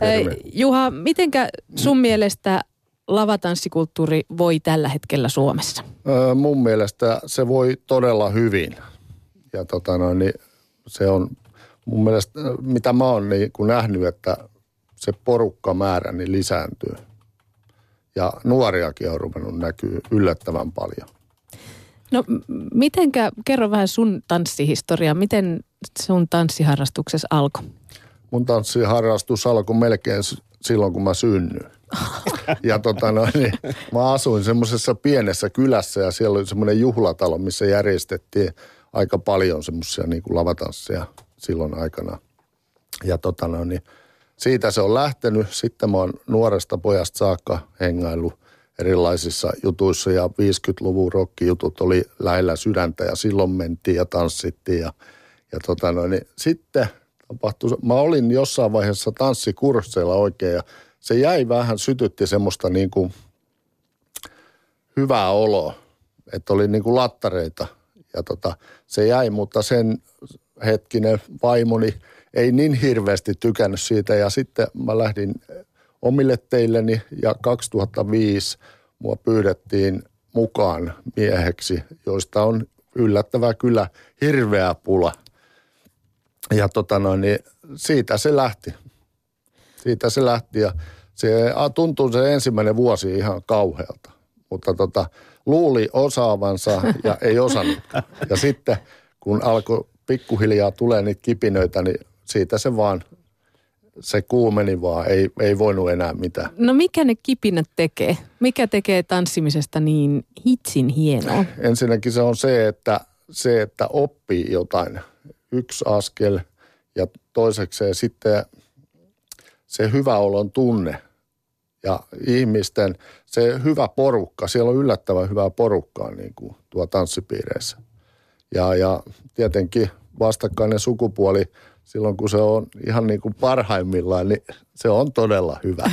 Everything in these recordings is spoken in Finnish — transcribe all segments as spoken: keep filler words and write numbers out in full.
Terve. Juha, mitenkä sun mielestä lavatanssikulttuuri voi tällä hetkellä Suomessa? Öö, mun mielestä se voi todella hyvin. Ja tota noin, niin se on mun mielestä, mitä mä oon niin kun nähnyt, että se porukkamäärä niin lisääntyy. Ja nuoriakin on ruvennut näkyy yllättävän paljon. No mitenkä, kerro vähän sun tanssihistoriaa. Miten sun tanssiharrastuksessa alkoi? Mun tanssiharrastus alkoi melkein silloin, kun mä synnyin. Ja tota noin, niin mä asuin semmoisessa pienessä kylässä ja siellä oli semmoinen juhlatalo, missä järjestettiin aika paljon semmoisia niin kuin lavatansseja silloin aikana. Ja tota noin, niin siitä se on lähtenyt. Sitten mä oon nuoresta pojasta saakka hengaillut erilaisissa jutuissa ja viidenkymmenenluvun rokkijutut oli lähellä sydäntä ja silloin mentiin ja tanssittiin ja, ja tota noin, niin sitten tapahtui, mä olin jossain vaiheessa tanssikursseilla oikein ja se jäi vähän, sytytti semmoista niin kuin hyvää oloa, että oli niin kuin lattareita ja tota, se jäi, mutta sen hetkinen vaimoni ei niin hirveästi tykännyt siitä ja sitten mä lähdin omille teilleni ja kaksituhattaviisi mua pyydettiin mukaan mieheksi, joista on yllättävää kyllä hirveä pula. Ja tota noin, niin siitä se lähti. Siitä se lähti ja se tuntuu se ensimmäinen vuosi ihan kauhealta, mutta tota, luuli osaavansa ja ei osannut. Ja sitten kun alkoi pikkuhiljaa tulee niitä kipinöitä, niin siitä se vaan, se kuumeni vaan, ei, ei voinut enää mitään. No mikä ne kipinät tekee? Mikä tekee tanssimisesta niin hitsin hienoa? Ensinnäkin se on se, että se, että oppii jotain. Yksi askel ja toisekseen sitten se hyvä olon tunne ja ihmisten, se hyvä porukka, siellä on yllättävän hyvää porukkaa niin kuin tuo tanssipiireissä. Ja, ja tietenkin vastakkainen sukupuoli, silloin kun se on ihan niin kuin parhaimmillaan, niin se on todella hyvä.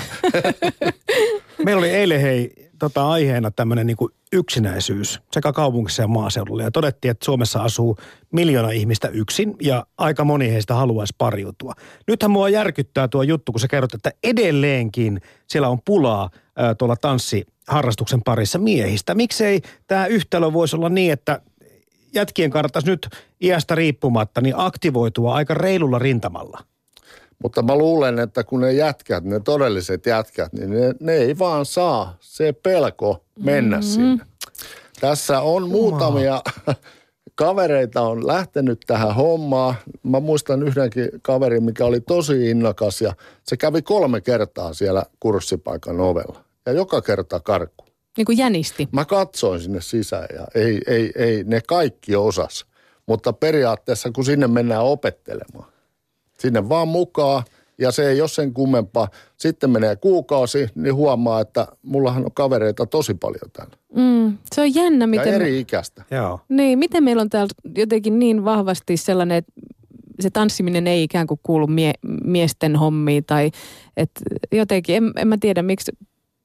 Meillä oli eilen hei tota aiheena tämmöinen niin kuin yksinäisyys sekä kaupungissa ja maaseudulla. Ja todettiin, että Suomessa asuu miljoona ihmistä yksin ja aika moni heistä haluaisi pariutua. Nythän mua järkyttää tuo juttu, kun sä kerrot, että edelleenkin siellä on pulaa ää, tuolla tanssiharrastuksen parissa miehistä. Miksei tämä yhtälö voisi olla niin, että jätkien kannattaisi nyt iästä riippumatta niin aktivoitua aika reilulla rintamalla. Mutta mä luulen, että kun ne jätkät, ne todelliset jätkät, niin ne, ne ei vaan saa se pelko mennä mm-hmm. sinne. Tässä on muutamia wow. kavereita on lähtenyt tähän hommaan. Mä muistan yhdenkin kaverin, mikä oli tosi innokas ja se kävi kolme kertaa siellä kurssipaikan ovella. Ja joka kerta karkku. Niin kuin jänisti. Mä katsoin sinne sisään ja ei, ei, ei, ne kaikki osas. Mutta periaatteessa kun sinne mennään opettelemaan. Sinne vaan mukaan ja se ei ole sen kummempaa. Sitten menee kuukausi, niin huomaa, että mullahan on kavereita tosi paljon täällä. Mm, se on jännä, miten... Ja eri ikäistä. Joo. Niin, miten meillä on täällä jotenkin niin vahvasti sellainen, että se tanssiminen ei ikään kuin kuulu mie- miesten hommiin tai... Että jotenkin, en, en mä tiedä, miksi,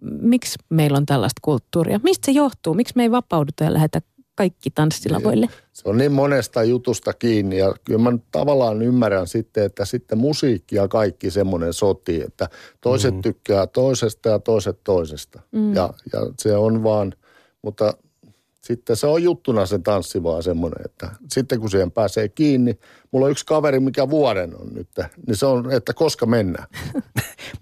miksi meillä on tällaista kulttuuria. Mistä se johtuu? Miksi me ei vapauduta ja lähetä kaikki tanssilavoille? Se on niin monesta jutusta kiinni ja kyllä mä tavallaan ymmärrän sitten, että sitten musiikki ja kaikki semmoinen sotii, että toiset mm. tykkää toisesta ja toiset toisesta. Mm. Ja, ja se on vaan, mutta sitten se on juttuna se tanssi vaan semmoinen, että sitten kun siihen pääsee kiinni, mulla on yksi kaveri, mikä vuoden on nyt, niin se on, että koska mennään.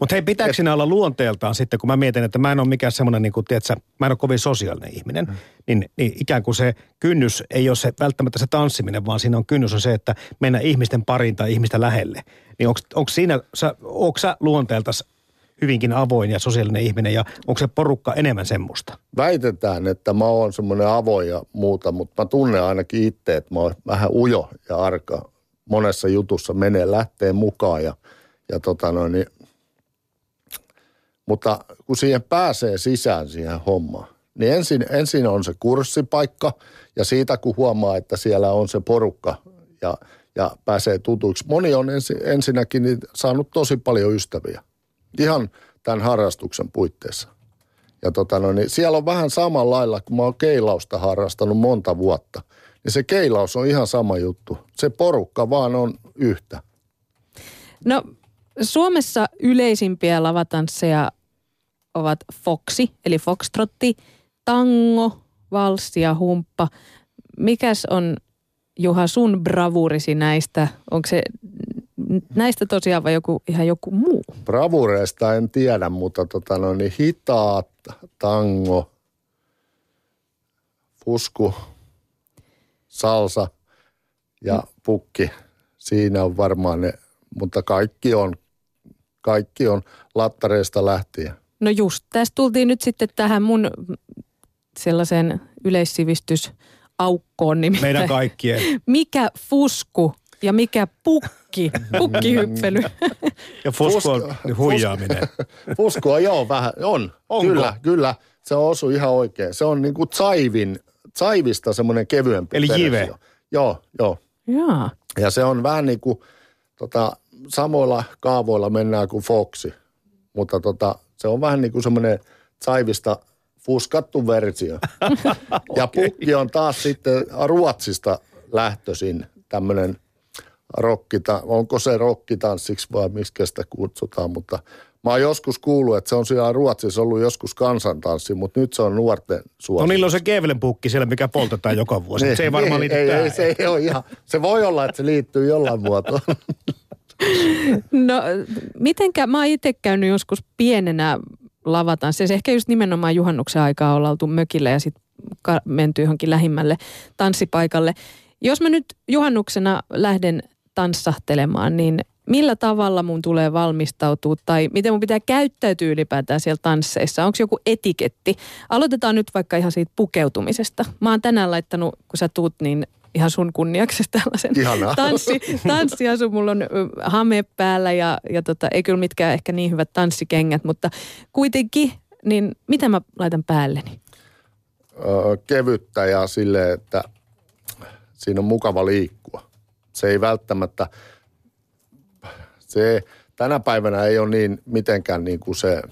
Mutta hei, pitääkö sinä olla luonteeltaan sitten, kun mä mietin, että mä en ole mikään semmoinen, niin kuin tiedätkö, mä en ole kovin sosiaalinen ihminen, mm. niin, niin ikään kuin se kynnys ei ole se, välttämättä se tanssiminen, vaan siinä on kynnys on se, että mennä ihmisten pariin tai ihmistä lähelle. Niin onko siinä, sä, sä luonteeltasi hyvinkin avoin ja sosiaalinen ihminen ja onko se porukka enemmän semmoista? Väitetään, että mä oon semmoinen avoin ja muuta, mutta mä tunnen ainakin itse, että mä oon vähän ujo ja arka. Monessa jutussa menee, lähtee mukaan ja, ja tota noin, niin mutta kun siihen pääsee sisään siihen hommaan, niin ensin, ensin on se kurssipaikka ja siitä kun huomaa, että siellä on se porukka ja, ja pääsee tutuiksi. Moni on ensi, ensinnäkin saanut tosi paljon ystäviä ihan tämän harrastuksen puitteissa. Ja tota no, niin siellä on vähän samalla lailla, kun mä oon keilausta harrastanut monta vuotta, niin se keilaus on ihan sama juttu. Se porukka vaan on yhtä. No... Suomessa yleisimpiä lavatansseja ovat foksi, eli foxtrotti, tango, valssi ja humppa. Mikäs on, Juha, sun bravuurisi näistä? Onko se näistä tosiaan vai joku, ihan joku muu? Bravuureista en tiedä, mutta tota, no niin, hitaat, tango, fusku, salsa ja pukki. Siinä on varmaan ne, mutta kaikki on, kaikki on lattareista lähtien. No just, tässä tultiin nyt sitten tähän mun sellaisen yleissivistysaukkoon. Nimittäin. Meidän kaikkien. Mikä fusku ja mikä pukki, pukkihyppely. Ja fusku on huijaaminen. Fuskua joo vähän, on. Onko? Kyllä, kyllä. Se osuu ihan oikein. Se on niin kuin tsaivin, tsaivista semmoinen kevyempi. Eli jive. Joo, joo. Jaa. Ja se on vähän niin kuin tota, samoilla kaavoilla mennään kuin foksi, mutta tota, se on vähän niin kuin semmoinen tsaivista fuskattu versio. Ja okay. Pukki on taas sitten Ruotsista lähtöisin tämmöinen rokkita, onko se rokkitanssiksi vai miksi sitä kutsutaan, mutta mä oon joskus kuullut, että se on siellä Ruotsissa ollut joskus kansantanssi, mutta nyt se on nuorten suosi. No niillä on se Gevlen-pukki siellä, mikä poltetaan joka vuosi. Ei, se ei varmaan liity ei, ei, se ei ole ihan. Se voi olla, että se liittyy jollain muotoon. No, mitenkä, mä oon itse käynyt joskus pienenä lavatansseissa. Ehkä just nimenomaan juhannuksen aikaa ollaan oltu mökillä ja sitten menty johonkin lähimmälle tanssipaikalle. Jos mä nyt juhannuksena lähden tanssahtelemaan, niin millä tavalla mun tulee valmistautua tai miten mun pitää käyttäytyä ylipäätään siellä tansseissa? Onko joku etiketti? Aloitetaan nyt vaikka ihan siitä pukeutumisesta. Mä oon tänään laittanut, kun sä tuut, niin ihan sun kunniaksi tällaisen tanssi, tanssiasu. Mulla on hame päällä ja, ja tota, ei kyllä mitkään ehkä niin hyvät tanssikengät, mutta kuitenkin, niin mitä mä laitan päälleni? Öö, kevyttä ja silleen, että siinä on mukava liikkua. Se ei välttämättä... Se tänä päivänä ei ole niin mitenkään niin kuin se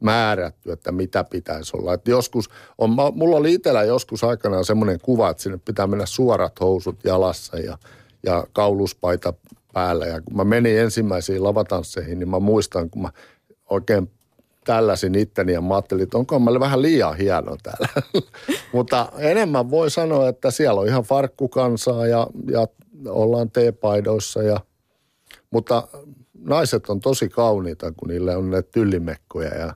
määrätty, että mitä pitäisi olla. Et joskus on, mulla oli itsellä joskus aikanaan semmoinen kuva, että sinne pitää mennä suorat housut jalassa ja, ja kauluspaita päällä. Ja kun mä menin ensimmäisiin lavatansseihin, niin mä muistan, kun mä oikein tälläsin itteni ja mä ajattelin, että onko mä vähän liian hieno täällä. Mutta enemmän voi sanoa, että siellä on ihan farkkukansaa ja, ja ollaan teepaidoissa ja... Mutta naiset on tosi kauniita, kun niillä on ne tyllimekkoja ja,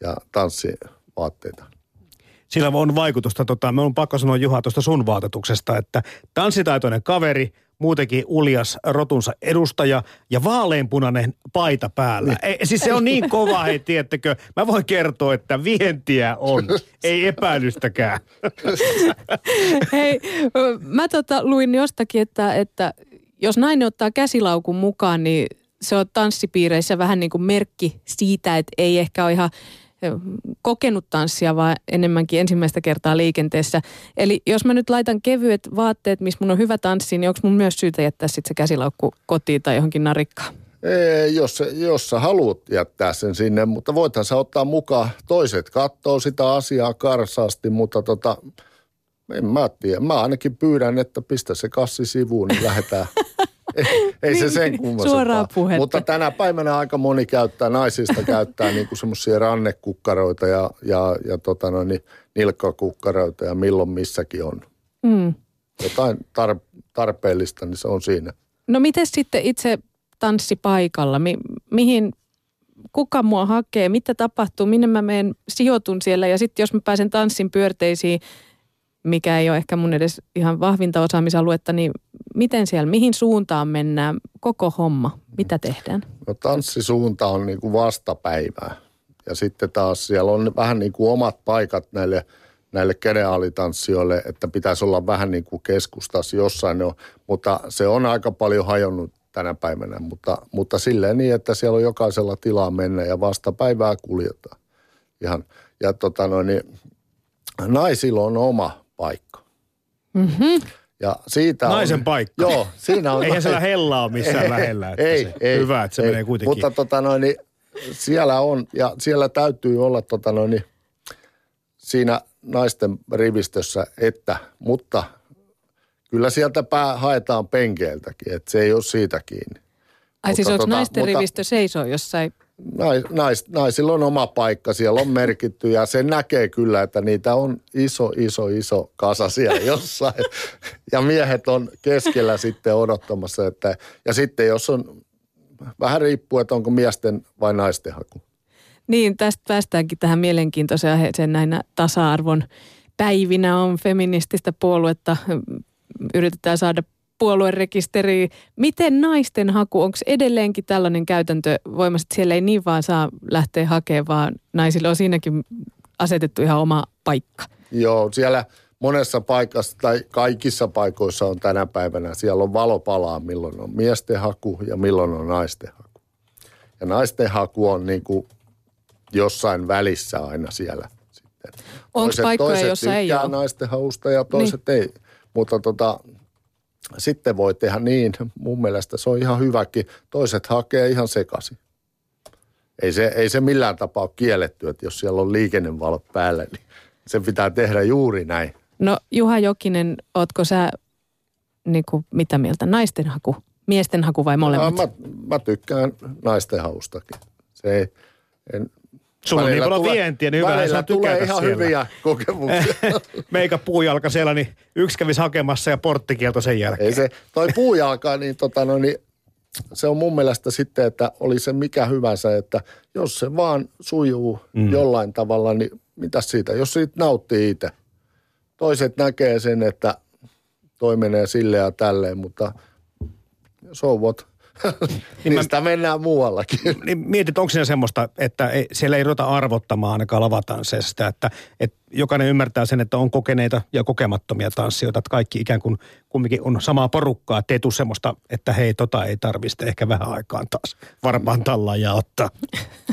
ja tanssivaatteita. Sillä on vaikutusta. Tota, mä oon pakko sanoa, Juha, tuosta sun vaatetuksesta, että tanssitaitoinen kaveri, muutenkin uljas rotunsa edustaja ja vaaleanpunainen paita päällä. Ei, siis se on niin kova, hei, tiedättekö. Mä voin kertoa, että vientiä on. Ei epäilystäkään. Hei, mä tota luin jostakin, että... että jos nainen ottaa käsilaukun mukaan, niin se on tanssipiireissä vähän niin kuin merkki siitä, että ei ehkä ole ihan kokenut tanssia, vaan enemmänkin ensimmäistä kertaa liikenteessä. Eli jos mä nyt laitan kevyet vaatteet, missä mun on hyvä tanssi, niin onko mun myös syytä jättää sitten se käsilaukku kotiin tai johonkin narikkaan? Ei, jos, jos sä haluat jättää sen sinne, mutta voithan sä ottaa mukaan. Toiset katsoo sitä asiaa karsaasti, mutta tota... En mä tiedä. Mä ainakin pyydän, että pistä se kassi sivuun, niin lähdetään. Ei, ei se sen kummasempaa. Mutta tänä päivänä aika moni käyttää, naisista käyttää niinku semmoisia rannekukkaroita ja, ja, ja tota no, niin, nilkkakukkaroita ja milloin missäkin on. Mm. Jotain tar- tarpeellista, niin se on siinä. No miten sitten itse tanssipaikalla? Mi- mihin... Kuka mua hakee? Mitä tapahtuu? Minne mä menen? Sijoitun siellä ja sitten jos mä pääsen tanssin pyörteisiin, mikä ei ole ehkä mun edes ihan vahvinta osaamisaluetta, niin miten siellä, mihin suuntaan mennään, koko homma, mitä tehdään? No tanssisuunta on niin kuin vastapäivää. Ja sitten taas siellä on vähän niin kuin omat paikat näille, näille keneaalitanssijoille, että pitäisi olla vähän niin kuin keskustassa jossain. On, mutta se on aika paljon hajonnut tänä päivänä, mutta, mutta silleen niin, että siellä on jokaisella tilaa mennä ja vastapäivää kuljetaan. Ihan, ja tota noin, niin naisilla on oma paikka. Mm-hmm. Ja siitä naisen on, paikka? Joo, siinä on. Eihän siellä hellaa ole missään lähellä. Että ei, se, ei. Hyvä, että se ei, menee kuitenkin. Mutta tota noin, niin siellä on, ja siellä täytyy olla tota noin, siinä naisten rivistössä, että, mutta kyllä sieltä pää haetaan penkeiltäkin, että se ei ole siitä kiinni. Ai mutta, siis onko tota, naisten mutta, rivistö seisoo jossain? Nais, nais, naisilla on oma paikka, siellä on merkitty ja sen näkee kyllä, että niitä on iso, iso, iso kasa siellä jossain. Ja miehet on keskellä sitten odottamassa. Että, ja sitten jos on, vähän riippuu, että onko miesten vai naisten haku. Niin, tästä päästäänkin tähän mielenkiintoiseen aiheeseen näinä tasa-arvon päivinä on feminististä puoluetta, yritetään saada puoluerekisteriin. Miten naisten haku, onko edelleenkin tällainen käytäntö voimassa, että siellä ei niin vaan saa lähteä hakemaan, vaan naisille on siinäkin asetettu ihan oma paikka? Joo, siellä monessa paikassa tai kaikissa paikoissa on tänä päivänä, siellä on valopalaa, milloin on miesten haku ja milloin on naisten haku. Ja naisten haku on niin kuin jossain välissä aina siellä sitten. Onko paikkoja, jossa ei ole? Toiset tykkää naisten hausta ja toiset niin. Ei. Mutta tota, sitten voi tehdä niin, mun mielestä se on ihan hyväkin. Toiset hakee ihan sekaisin. Ei se, ei se millään tapaa ole kielletty, että jos siellä on liikennevalot päällä, niin sen pitää tehdä juuri näin. No Juha Jokinen, ootko sä niin kuin, mitä mieltä? Naisten haku, miesten haku vai molemmat? Mä, mä tykkään naisten haustakin. Se ei... En, sulla on niin paljon vientiä, niin hyvä, sä tykätä ihan siellä. Hyviä kokemuksia. Meikä puujalka siellä, niin yksi kävisi hakemassa ja porttikielto sen jälkeen. Ei se, toi puujalka, niin, tota, no, niin se on mun mielestä sitten, että oli se mikä hyvänsä, että jos se vaan sujuu mm. jollain tavalla, niin mitäs siitä, jos siitä nauttii itse. Toiset näkee sen, että toi menee silleen ja tälleen, mutta souvot. Niistä mennään muuallakin. Niin mietit, onko siinä semmoista, että ei, siellä ei ruveta arvottamaan ainakaan lavatansseista, että, että jokainen ymmärtää sen, että on kokeneita ja kokemattomia tanssijoita, että kaikki ikään kuin kumminkin on samaa porukkaa, ettei tule semmoista, että hei, tota ei tarvitse ehkä vähän aikaan taas varmaan tallaan ja ottaa.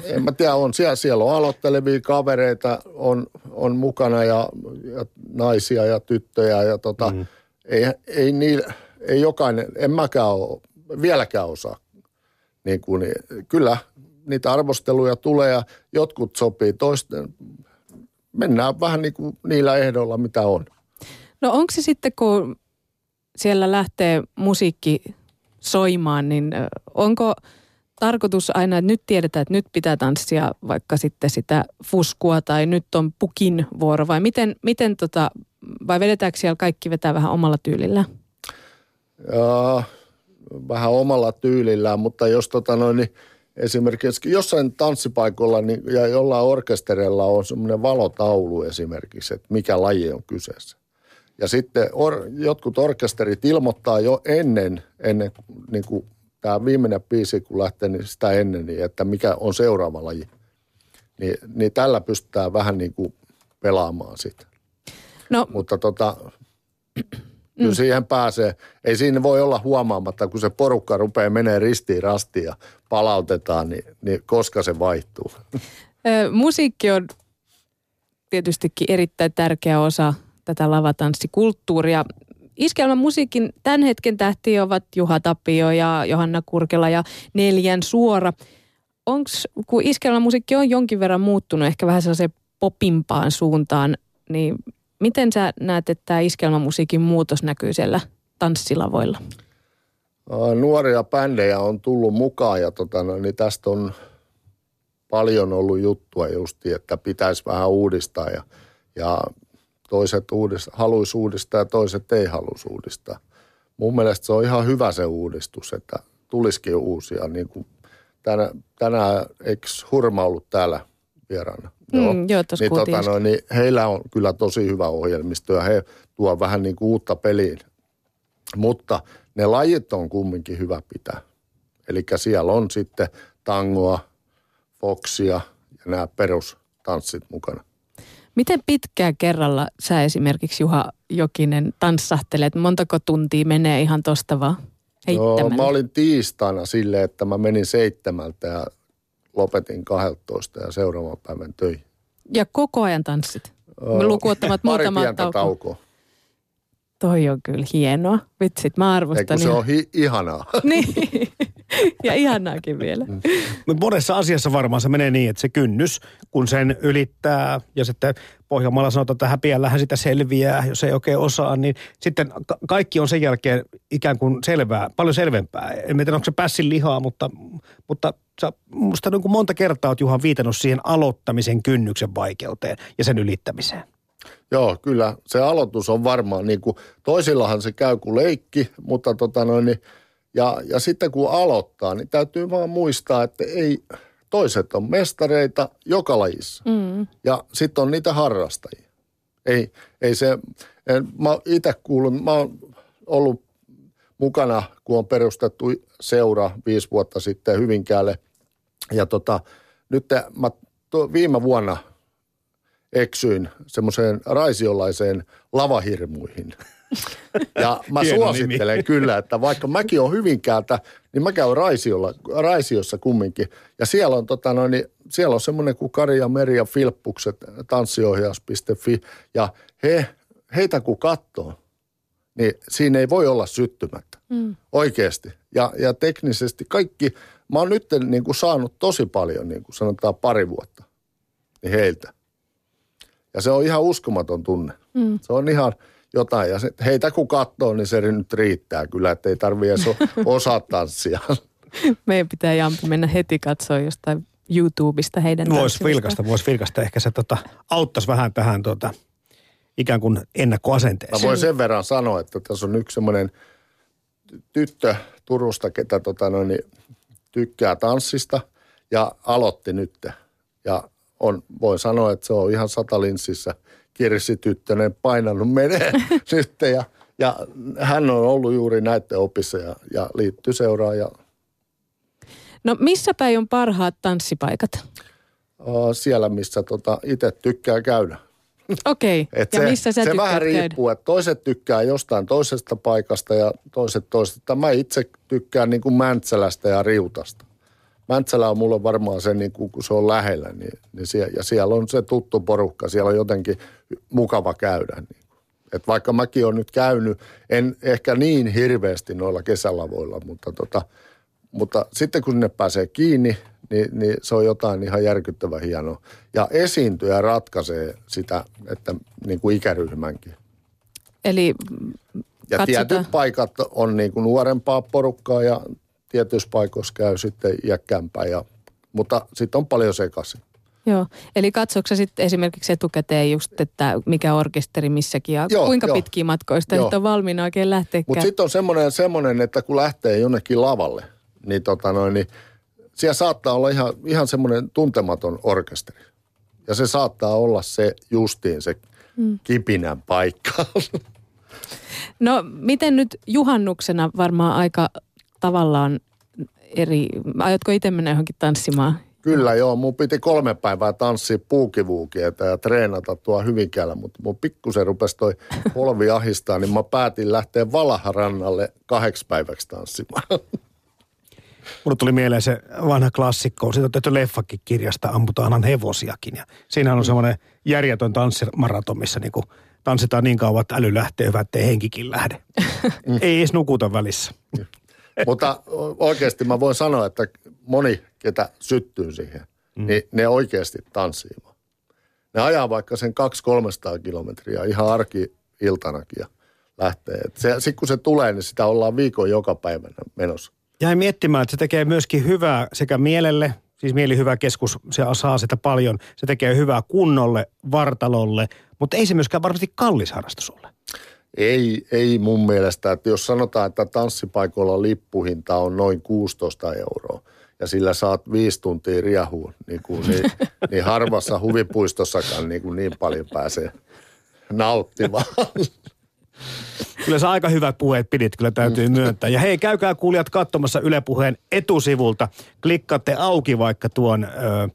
En mä tiedä, on siellä, siellä on aloittelevia kavereita, on, on mukana ja, ja naisia ja tyttöjä ja tota, mm. ei, ei, niillä, ei jokainen, en mäkään ole. Vieläkään osaa. Niin kuin, niin, kyllä niitä arvosteluja tulee ja jotkut sopii toisten. Mennään vähän niin kuin niillä ehdoilla, mitä on. No onko se sitten, kun siellä lähtee musiikki soimaan, niin onko tarkoitus aina, että nyt tiedetään, että nyt pitää tanssia vaikka sitten sitä fuskua tai nyt on pukin vuoro vai miten, miten tota, vai vedetäänkö siellä kaikki vetää vähän omalla tyylillä? Joo. Vähän omalla tyylillään, mutta jos tota noin, niin esimerkiksi jossain tanssipaikalla niin, ja jollain orkesterilla on semmoinen valotaulu esimerkiksi, että mikä laji on kyseessä. Ja sitten or, jotkut orkesterit ilmoittaa jo ennen, ennen niin kuin tämä viimeinen biisi kun lähtee, niin sitä ennen, niin että mikä on seuraava laji. Ni, niin tällä pystytään vähän niin kuin pelaamaan sitä. No. Mutta tota... Kyllä mm. siihen pääsee. Ei siinä voi olla huomaamatta, kun se porukka rupeaa menee ristiin rastiin ja palautetaan, niin, niin koska se vaihtuu. Ö, musiikki on tietystikin erittäin tärkeä osa tätä lavatanssikulttuuria. Iskelmän musiikin tämän hetken tähtiä ovat Juha Tapio ja Johanna Kurkela ja Neljän Suora. Onks, kun iskelmän musiikki on jonkin verran muuttunut, ehkä vähän sellaiseen popimpaan suuntaan, niin... Miten sä näet, että tämä iskelmamusiikin muutos näkyy siellä tanssilavoilla? Nuoria bändejä on tullut mukaan ja tota, no, niin tästä on paljon ollut juttua justi, että pitäisi vähän uudistaa. Ja, ja toiset uudist, haluaisi uudistaa ja toiset ei haluaisi uudistaa. Mun mielestä se on ihan hyvä se uudistus, että tulisikin uusia. Niin kuin tänä, tänään eikö Hurma ollut täällä vieraana? Joo, mm, joo niin, tota, no, niin heillä on kyllä tosi hyvä ohjelmisto ja he tuovat vähän niin kuin uutta peliin. Mutta ne lajit on kumminkin hyvä pitää. Eli siellä on sitten tangoa, foksia ja nämä perustanssit mukana. Miten pitkään kerralla sä esimerkiksi Juha Jokinen tanssahtelet? Montako tuntia menee ihan tosta vaan heittämällä? No, mä olin tiistaina silleen, että mä menin seitsemältä ja... Lopetin kaksitoista ja seuraavan päivän töihin. Ja koko ajan tanssit? Me lukuottamat muutamaa taukoa. taukoa. Toi on kyllä hienoa. Vitsit, mä arvostan. Ei, kun se on hi- ihanaa. Niin. Ja ihanaakin vielä. Mutta monessa asiassa varmaan se menee niin, että se kynnys, kun sen ylittää ja sitten Pohjanmaalla sanotaan, että häpiällähän sitä selviää, jos ei oikein osaa, niin sitten ka- kaikki on sen jälkeen ikään kuin selvää, paljon selvempää. En tiedä, onko se pässin lihaa, mutta, mutta sä, musta niin kuin monta kertaa oot Juha viitannut siihen aloittamisen kynnyksen vaikeuteen ja sen ylittämiseen. Joo, kyllä. Se aloitus on varmaan niin kuin, toisillahan se käy kuin leikki, mutta tota noin niin, Ja, ja sitten kun aloittaa, niin täytyy vaan muistaa, että ei, toiset on mestareita joka lajissa. Mm. Ja sitten on niitä harrastajia. Ei, ei se, en, mä itse kuulun, mä oon ollut mukana, kun on perustettu seura viisi vuotta sitten Hyvinkäälle. Ja tota, nyt mä to, viime vuonna eksyin semmoiseen raisiolaiseen lavahirmuihin. Ja mä hieno suosittelen nimi. Kyllä, että vaikka mäkin on Hyvinkäältä, niin mä käyn Raisiolla, Raisiossa kumminkin. Ja siellä on, tota noin, siellä on semmoinen kuin Kari ja Meri ja Filppukset, tanssiohjaus piste fi. Ja he, heitä kun katsoo, niin siinä ei voi olla syttymättä. Mm. Oikeasti. Ja, ja teknisesti kaikki, mä oon nyt niin kuin saanut tosi paljon, niin kuin sanotaan pari vuotta, niin heiltä. Ja se on ihan uskomaton tunne. Mm. Se on ihan... jotain. Ja heitä kun katsoo, niin se nyt riittää kyllä, että ei tarvitse osaa tanssia. Meidän pitää Jampi mennä heti katsoa jostain YouTubesta heidän tanssista. Voisi vilkaista, voisi vilkaista. Ehkä se tota, auttaisi vähän tähän tota, ikään kuin ennakkoasenteeseen. Mä voin sen verran sanoa, että tässä on yksi semmoinen tyttö Turusta, ketä tota, noin, tykkää tanssista ja aloitti nyt. Ja on, voin sanoa, että se on ihan satalinssissä. Kirsi Tyttönen painanut menee nyt ja, ja hän on ollut juuri näiden opissa ja, ja liittyy seuraajaan. No missä päin on parhaat tanssipaikat? O, siellä, missä tota, itse tykkää käydä. Okei, okay. Ja se, missä sä se tykkäät käydä? Se vähän riippuu, että toiset tykkää jostain toisesta paikasta ja toiset toisesta. Mä itse tykkään niin kuin Mäntsälästä ja Riutasta. Mäntsälä on mulle varmaan se, niin kun se on lähellä, niin, niin siellä, ja siellä on se tuttu porukka, siellä on jotenkin mukava käydä. Niin. Et vaikka mäkin olen nyt käynyt, en ehkä niin hirveästi noilla kesälavoilla, mutta, tota, mutta sitten kun ne pääsee kiinni, niin, niin se on jotain ihan järkyttävän hienoa. Ja esiintyjä ratkaisee sitä, että niin kuin ikäryhmänkin. Eli ja katsotaan. Tietyt paikat on niin kuin nuorempaa porukkaa ja... tietyissä paikoissa käy sitten iäkkäämpää, ja, mutta sitten on paljon sekaisin. Joo, eli katsoitko sä sitten esimerkiksi etukäteen just, että mikä orkesteri missäkin ja joo, kuinka jo. Pitkiä matkoista sitten on valmiina oikein lähteekään? Mutta sitten on semmoinen, semmoinen, että kun lähtee jonnekin lavalle, niin, tota noin, niin siellä saattaa olla ihan, ihan semmoinen tuntematon orkesteri. Ja se saattaa olla se justiin se mm. kipinän paikka. No miten nyt juhannuksena varmaan aika... tavallaan eri... Aiotko itse mennä johonkin tanssimaan? Kyllä joo, mun piti kolme päivää tanssia puukivuukietä ja treenata tuo Hyvinkäällä, mutta mun pikkusen rupesi toi polvi ahistaa, niin mä päätin lähteä Valaharannalle kahdeksi päiväksi tanssimaan. Mulle tuli mieleen se vanha klassikko, siitä on tehty leffakin kirjasta, amputaanhan hevosiakin ja siinähän on semmoinen järjetön tanssimaratoon, missä niinku tanssitaan niin kauan, että äly lähtee hyvä, ettei henkikin lähde. Ei edes nukuta välissä. Mutta oikeasti mä voin sanoa, että moni, ketä syttyy siihen, mm. niin ne oikeasti tanssii. Ne ajaa vaikka sen kaksi kolmesataa kilometriä ihan arki-iltanakin ja lähtee. Sitten kun se tulee, niin sitä ollaan viikon joka päivänä menossa. Jäin miettimään, että se tekee myöskin hyvää sekä mielelle, siis mielihyvä keskus, se saa sitä paljon. Se tekee hyvää kunnolle, vartalolle, mutta ei se myöskään varmasti kallis harrastus ole. Ei, ei mun mielestä, että jos sanotaan, että tanssipaikoilla lippuhinta on noin kuusitoista euroa ja sillä saat viisi tuntia riehua, niin, niin, niin harvassa huvipuistossakaan niin, niin paljon pääsee nauttimaan. Kyllä sä aika hyvät puheet pidit, kyllä täytyy myöntää. Ja hei, käykää kuulijat katsomassa Yle Puheen etusivulta. Klikkaatte auki vaikka tuon... Öö,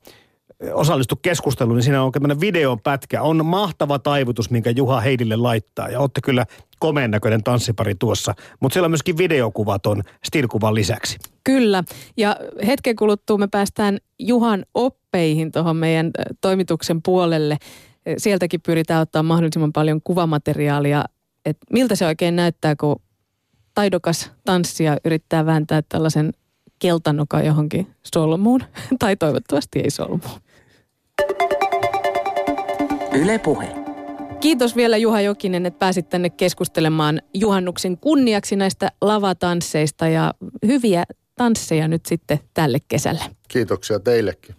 osallistu keskusteluun, niin siinä on tämmöinen videon pätkä. On mahtava taivutus, minkä Juha Heidille laittaa. Ja ootte kyllä komeen näköinen tanssipari tuossa. Mutta siellä on myöskin videokuvat on stilkuvan lisäksi. Kyllä. Ja hetken kuluttua me päästään Juhan oppeihin tuohon meidän toimituksen puolelle. Sieltäkin pyritään ottaa mahdollisimman paljon kuvamateriaalia. Et miltä se oikein näyttää, kun taidokas tanssija yrittää vääntää tällaisen keltanuka johonkin solmuun. Tai toivottavasti ei solmuun. Yle puhe. Kiitos vielä Juha Jokinen, että pääsit tänne keskustelemaan juhannuksen kunniaksi näistä lavatansseista ja hyviä tansseja nyt sitten tälle kesälle. Kiitoksia teillekin.